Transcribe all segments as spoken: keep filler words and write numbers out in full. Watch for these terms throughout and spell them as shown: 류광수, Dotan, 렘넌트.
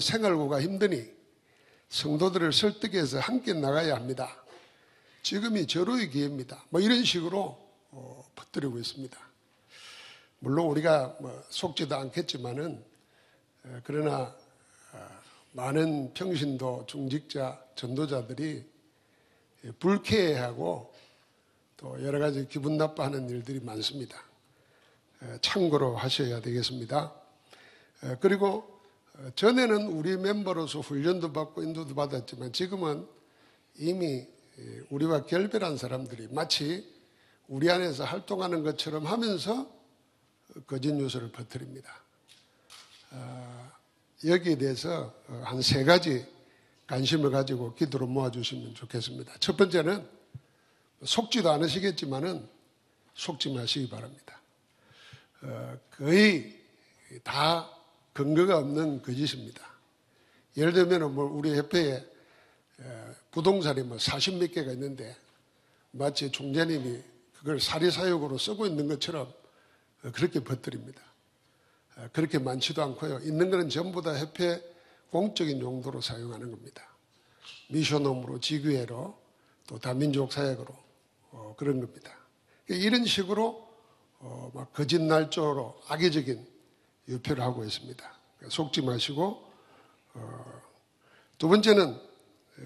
사람들은 생활고가 힘드니 성도들을 설득해서 함께 나가야 합니다. 지금이 절호의 기회입니다. 뭐 이런 식으로 어, 퍼뜨리고 있습니다. 물론 우리가 뭐 속지도 않겠지만은 어, 그러나 어, 많은 평신도 중직자 전도자들이 불쾌해하고 또 여러 가지 기분 나빠하는 일들이 많습니다. 참고로 하셔야 되겠습니다. 그리고 전에는 우리 멤버로서 훈련도 받고 인도도 받았지만 지금은 이미 우리와 결별한 사람들이 마치 우리 안에서 활동하는 것처럼 하면서 거짓 뉴스를 퍼뜨립니다. 여기에 대해서 한 세 가지 관심을 가지고 기도로 모아주시면 좋겠습니다. 첫 번째는 속지도 않으시겠지만은 속지 마시기 바랍니다. 어, 거의 다 근거가 없는 거짓입니다. 예를 들면 뭐 우리 협회에 부동산이 뭐 사십몇 개가 있는데 마치 총재님이 그걸 사리사욕으로 쓰고 있는 것처럼 그렇게 퍼뜨립니다. 그렇게 많지도 않고요. 있는 거는 전부 다 협회 공적인 용도로 사용하는 겁니다. 미션홈으로, 지교회로, 또 다민족 사역으로 어, 그런 겁니다. 이런 식으로 어, 막 거짓날조로 악의적인 유표를 하고 있습니다. 속지 마시고 어, 두 번째는 에,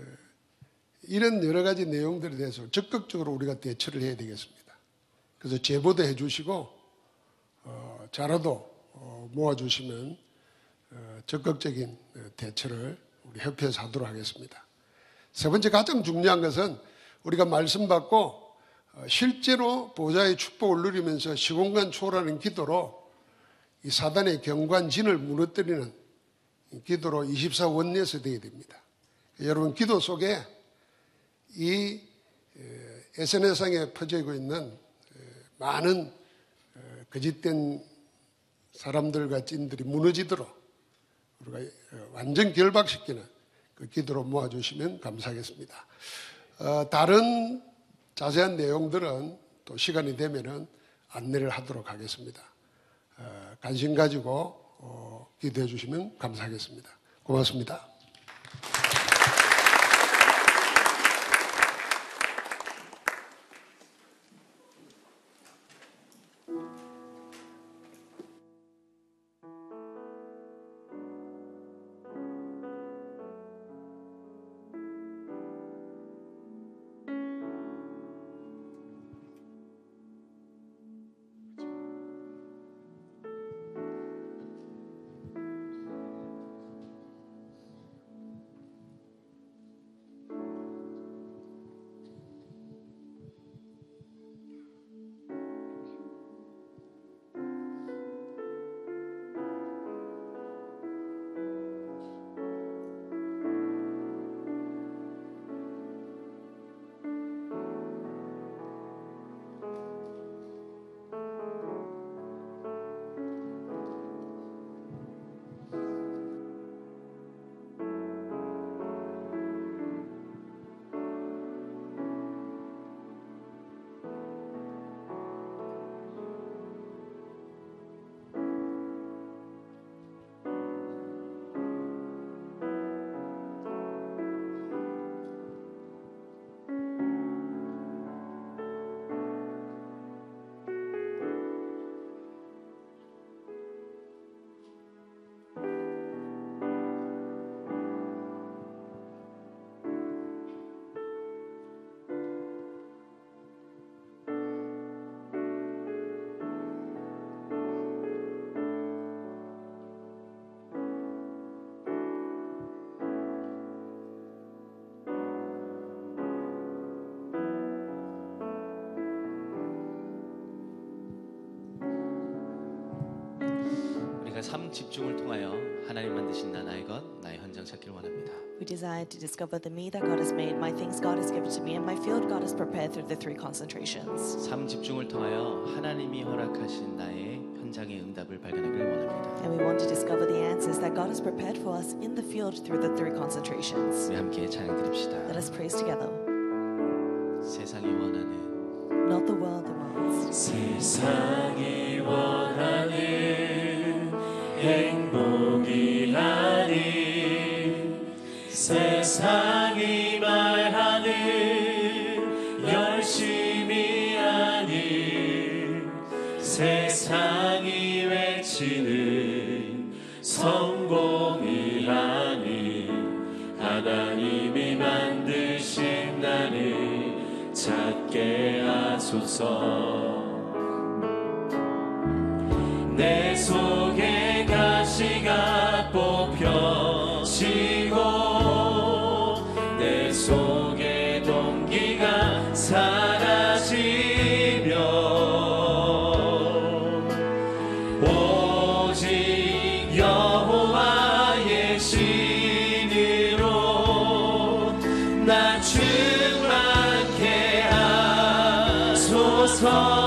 이런 여러 가지 내용들에 대해서 적극적으로 우리가 대처를 해야 되겠습니다. 그래서 제보도 해주시고 어, 자료도 어, 모아주시면 어, 적극적인 대처를 우리 협회에서 하도록 하겠습니다. 세 번째 가장 중요한 것은 우리가 말씀 받고 실제로 보좌의 축복을 누리면서 시공간 초월하는 기도로 이 사단의 경관진을 무너뜨리는 기도로 이십사 원내에서 되어야 됩니다. 여러분 기도 속에 이 에스엔에스상에 퍼지고 있는 많은 거짓된 사람들과 찐들이 무너지도록 우리가 완전 결박시키는 그 기도로 모아주시면 감사하겠습니다. 어, 다른 자세한 내용들은 또 시간이 되면은 안내를 하도록 하겠습니다. 어, 관심 가지고 어, 기도해 주시면 감사하겠습니다. 고맙습니다. 삶 집중을 통하여 하나님 만드신 나 나의 것 나의 현장 찾기를 원합니다. We desire to discover the me that God has made, my things God has given to me, and my field God has prepared through the three concentrations. 삶 집중을 통하여 하나님이 허락하신 나의 현장의 응답을 발견하기를 원합니다. And we want to discover the answers that God has prepared for us in the field through the three concentrations. 우리 함께 찬양 드립시다. Let us praise together. 세상이 원하는 Not the world wants. 세상이 원하는 행복이라니 세상이 말하는 열심이 아닌 세상이 외치는 성공이 아닌 하나님이 만드신 나를 찾게 하소서. 내 속에 가시가 뽑혀지고 속에 동기가 사라지며 오직 여호와의 신으로 나 충만케 하소서.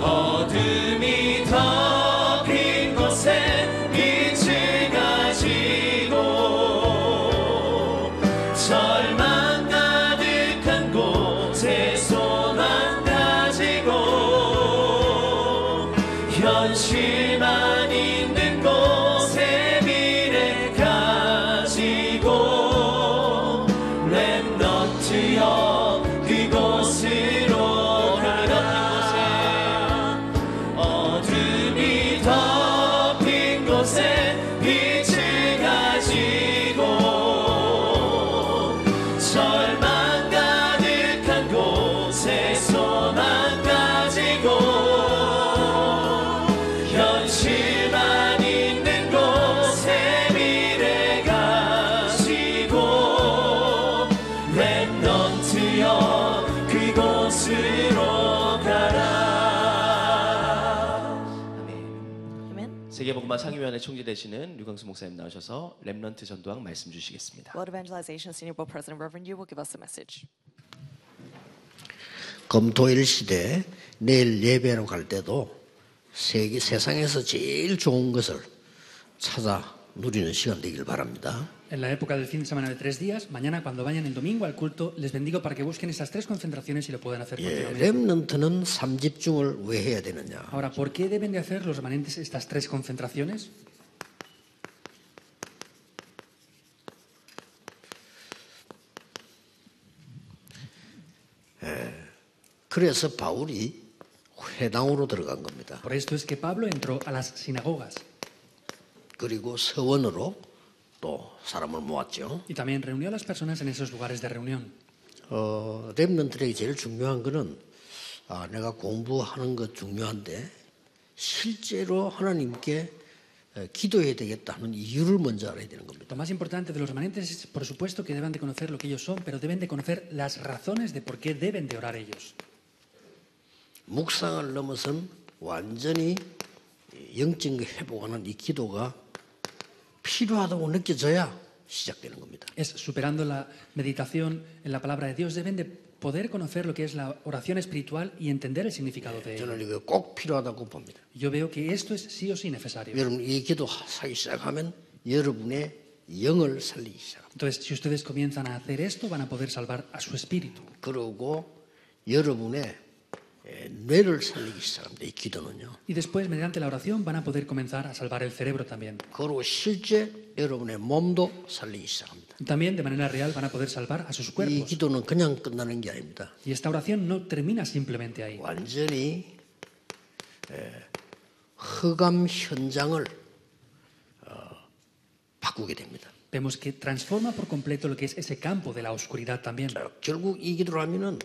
어둠이 덮인 곳에 빛을 가지고 절망 가득한 곳에 소망 가지고 현실만 있는 곳에 미래 가지고 렘넌트여 그곳으로 가라. 어둠이 덮인 곳에 빛을 가지고 절망 가득한 곳에 소망 가지고 현실만 있는 곳에 미래 가지고 렘넌트여 그곳으로 가라. 아멘. 세계복음화 상임위원회 총재 되시는 류광수 목사님 나오셔서 렘넌트 전도학 말씀 주시겠습니다. World Evangelization Senior Board President Reverend Yu will give us a message. 검토일 시대 내일 예배로 갈 때도 세계 세상에서 제일 좋은 것을 찾아 누리는 시간 되길 바랍니다. En la época del fin de semana de tres días, mañana cuando vayan el domingo al culto, les bendigo para que busquen esas tres concentraciones y lo puedan hacer continuamente. 렘넌트는 삼집중을 왜 해야 되느냐? Ahora, ¿por qué deben de hacer los remanentes estas tres concentraciones? 예, 그래서 바울이 회당으로 들어간 겁니다. Por esto es que Pablo entró a las sinagogas. 그리고 서원으로 또 사람을 모았죠. Y también reunió a las personas en esos lugares de reunión. 어, 렘넌트에게 제일 중요한 것은 아, 내가 공부하는 것 중요한데 실제로 하나님께 기도해야 되겠다 하는 이유를 먼저 알아야 되는 겁니다. Lo más importante de los remanentes es, por supuesto, que deben de conocer lo que ellos son, pero deben de conocer las razones de por qué deben de orar ellos. 묵상을 넘어선 완전히 영적 회복하는 이 기도가 필요하다고 느껴져야 시작되는 겁니다. Es superando la meditación en la palabra de Dios deben de poder conocer lo que es la oración espiritual y entender el significado de ella. 저는 이거 꼭 필요하다고 봅니다. Yo veo que esto es sí o sí necesario. 여러분 이 기도 하기 시작하면 여러분의 영을 살리기 시작. Entonces, si ustedes comienzan a hacer esto, van a poder salvar a su espíritu. 그리고 여러분의 뇌를 살리기 시작합니다. 이 기도는요. Y después, mediante la oración, van a poder comenzar a salvar el cerebro también. 그리고 실제 여러분의 몸도 살리기 시작합니다. También, de manera real, van a poder salvar a sus cuerpos. 이 기도는 그냥 끝나는 게 아닙니다. Y esta oración no termina simplemente ahí. 완전히 흑암 현장을 바꾸게 됩니다. Vemos que transforma por completo lo que es ese campo de la oscuridad también. 결국 이 기도를 하면은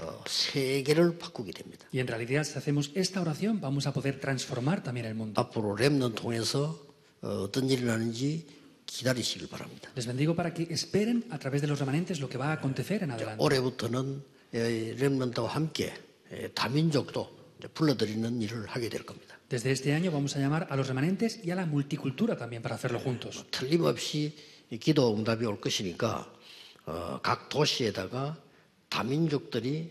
어, 세계를 바꾸게 됩니다. Y en realidad, si hacemos esta oración, vamos a poder transformar también el mundo. 앞으로 렘넌트 통해서 어, 어떤 일이 나는지 기다리시길 바랍니다. Les bendigo para que esperen a través de los remanentes lo que va a acontecer en adelante. 올해부터는 렘넌트와 함께 에, 다민족도 불러들이는 일을 하게 될 겁니다. Desde este año vamos a llamar a los remanentes y a la multicultura también para hacerlo juntos. 틀림없이 기도 응답이 올 것이니까 어, 각 도시에다가 다민족들이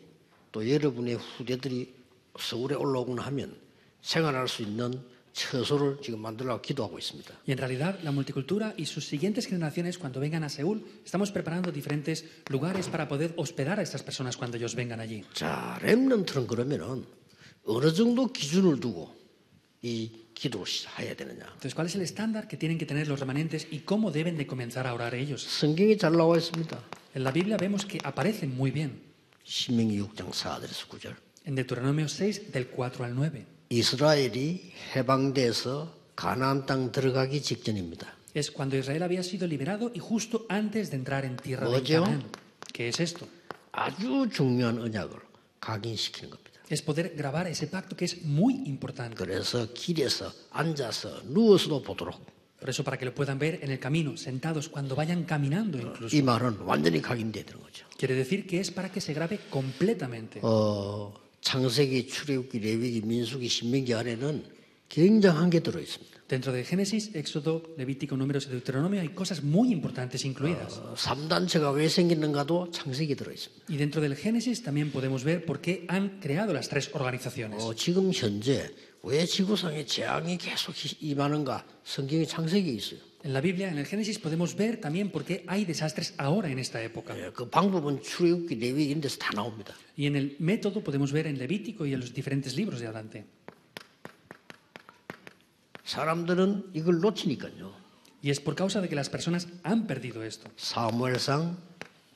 또 여러분의 후대들이 서울에 올라오거나 하면 생활할 수 있는 처소를 지금 만들려고 기도하고 있습니다. Y en realidad la multicultura y sus siguientes generaciones cuando vengan a Seúl estamos preparando diferentes lugares para poder hospedar a estas personas cuando ellos vengan allí. 자, 렘넌트는 그러면은 어느 정도 기준을 두고 y Entonces, ¿cuál es el estándar que tienen que tener los remanentes y cómo deben de comenzar a orar ellos? En la Biblia vemos que aparecen muy bien. En Deuteronomio seis, del cuatro al nueve. Es cuando Israel había sido liberado y justo antes de entrar en tierra de Canaán. ¿Qué es esto? Es poder grabar ese pacto que es muy importante. Por eso, para que lo puedan ver en el camino, sentados, cuando vayan caminando incluso. Quiere decir que es para que se grabe completamente. Dentro de Génesis, Éxodo, Levítico, Números y Deuteronomio hay cosas muy importantes incluidas. Y dentro del Génesis también podemos ver por qué han creado las tres organizaciones. En la Biblia, en el Génesis, podemos ver también por qué hay desastres ahora en esta época. Y en el método podemos ver en Levítico y en los diferentes libros de adelante. 사람들은 이걸 놓치니까요. Y es por causa de que las personas han perdido esto. 사무엘상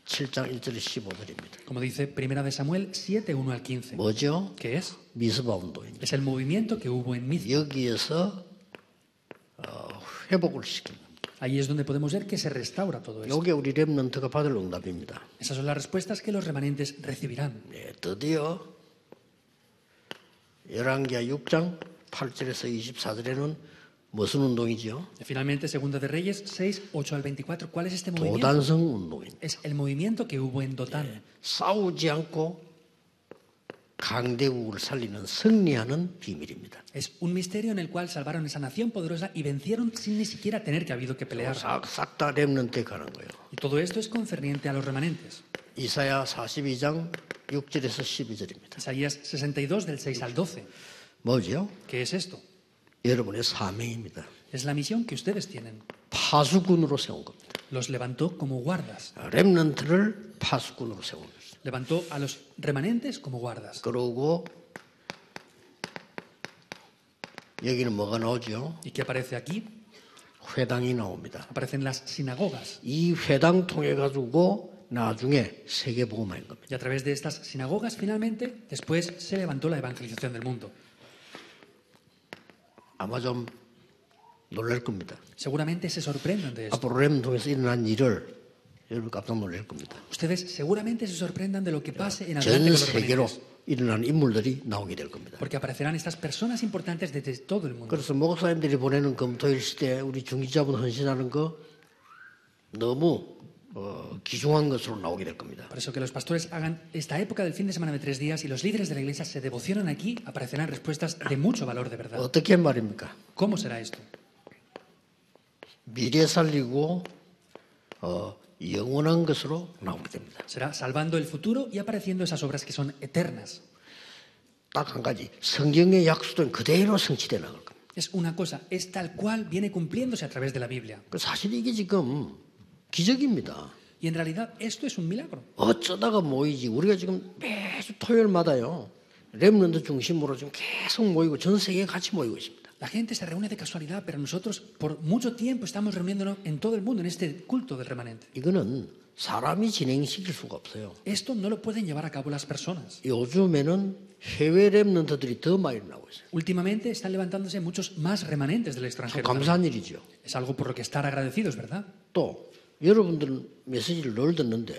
칠 장 일 절에서 십오 절입니다. Como dice Primera de Samuel siete uno al quince. 뭐죠? ¿Qué es? 미스바 운동입니다. Es el movimiento que hubo en Mizpa. 여기에서 어, 회복을 시킵니다. Ahí es donde podemos ver que se restaura todo esto. 여기 우리 렘넌트가 받을 응답입니다. Esas son las respuestas que los remanentes recibirán. 네, 드디어 열왕기하 육 장 팔 절에서 이십사 절에는 무슨 운동이죠? Finalmente, Segunda de Reyes seis ocho al veinticuatro. ¿Cuál es este movimiento? 도단성 운동입니다. Es el movimiento que hubo en Dotan. 네, 싸우지 않고 강대국을 살리는 승리하는 비밀입니다. Es un misterio en el cual salvaron esa nación poderosa y vencieron sin ni siquiera tener que habido que pelear. 싹 다 렘넌트에 가는 거예요. Y todo esto es concerniente a los remanentes. 이사야 사십이 장 육 절에서 십이 절입니다. Isaías sesenta y dos del seis al doce. 뭐죠? ¿Qué es esto? 여러분의 사명입니다. Es la misión que ustedes tienen. 파수꾼으로 세운 겁니다. Los levantó como guardas. 렘넌트를 파수꾼으로 세운 겁니다. Levantó a los remanentes como guardas. 그리고 여기는 뭐가 나오죠? ¿Y qué aparece aquí? 회당이 나옵니다. Aparecen las sinagogas. 이 회당 통해 가지고 나중에 세계 복음화인 겁니다. Y a través de estas sinagogas finalmente después se levantó la evangelización del mundo. 아마 좀 놀랄 겁니다. Seguramente se sorprendan de esto. 앞으로 렘넌트에서 일어난 일을 여러분 깜짝 놀랄 겁니다. Ustedes seguramente se sorprendan de lo que pase en adelante con los remanentes. 전 세계로 일어난 인물들이 나오게 될 겁니다. Porque aparecerán estas personas importantes de todo el mundo. 그래서 목사님들이 보내는 금토일 시대에 우리 중직자분 헌신하는 거 너무 어, 기중한 것으로 나오게 될 겁니다. Por eso que los pastores hagan esta época del fin de semana de tres días y los líderes de la iglesia se devocionan aquí, aparecerán respuestas de mucho valor de verdad. 어떻게 말입니까? ¿Cómo será esto? 미래 살리고 어, 영원한 것으로 나오게 됩니다. Será salvando el futuro y apareciendo esas obras que son eternas. 딱 한 가지, 성경의 약속은 그대로 성취되는 겁니다. Es una cosa, es tal cual viene cumpliéndose a través de la Biblia. 그 사실 이게 지금 기적입니다. Y en realidad esto es un milagro. 어쩌다가 모이지 우리가 지금 매주 토요일마다요 렘넌트 중심으로 지금 계속 모이고 전 세계에 같이 모이고 있습니다. La gente se reúne de casualidad, pero nosotros por mucho tiempo estamos reuniéndonos en todo el mundo en este culto del remanente. 이거는 사람이 진행시킬 수가 없어요. Esto no lo pueden llevar a cabo las personas. 요즘에는 해외 렘넌트들이 더 많이 나오고 있어요. Últimamente están levantándose muchos más remanentes del extranjero. 감사한 일이죠. Es algo por lo que estar agradecidos, ¿verdad? 또 여러분들은 메시지를 늘 듣는데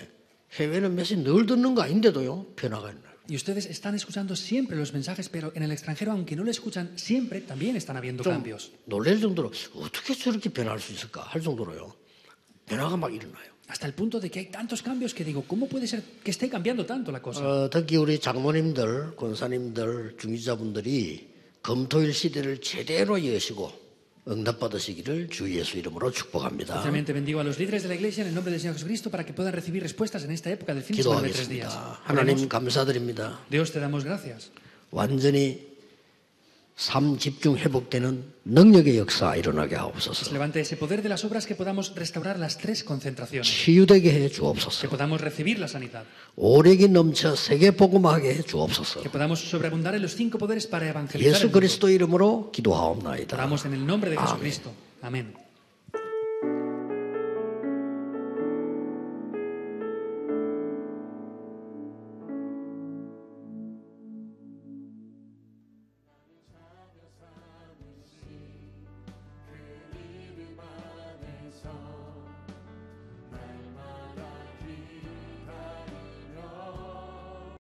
해외는 메시지 늘 듣는 거 아닌데도요 변화가 있나요? Y ustedes están escuchando siempre los mensajes, pero en el extranjero, aunque no lo escuchan siempre, también están habiendo cambios. 놀랄 정도로 어떻게 저렇게 변할 수 있을까 할 정도로요 변화가 막 일어나요. Hasta el punto de que hay tantos cambios que digo, ¿cómo puede ser que esté cambiando tanto la cosa? 특히 우리 장모님들, 권사님들, 중직자분들이 금토일 시대를 제대로 여시고. 응답받으시기를 주 예수 이름으로 축복합니다. Realmente bendigo a los líderes de la iglesia en el nombre del Señor Jesucristo para que puedan recibir respuestas en esta época del fin de semana de tres días. 하나님 감사드립니다. Dios te damos gracias. 완전히 삶 집중 회복되는 능력의 역사 일어나게 하옵소서. 치유되게 해 주옵소서. 오력이 넘쳐 세계 복음화하게 해 주옵소서. 예수 그리스도 이름으로 기도하옵나이다. 아멘.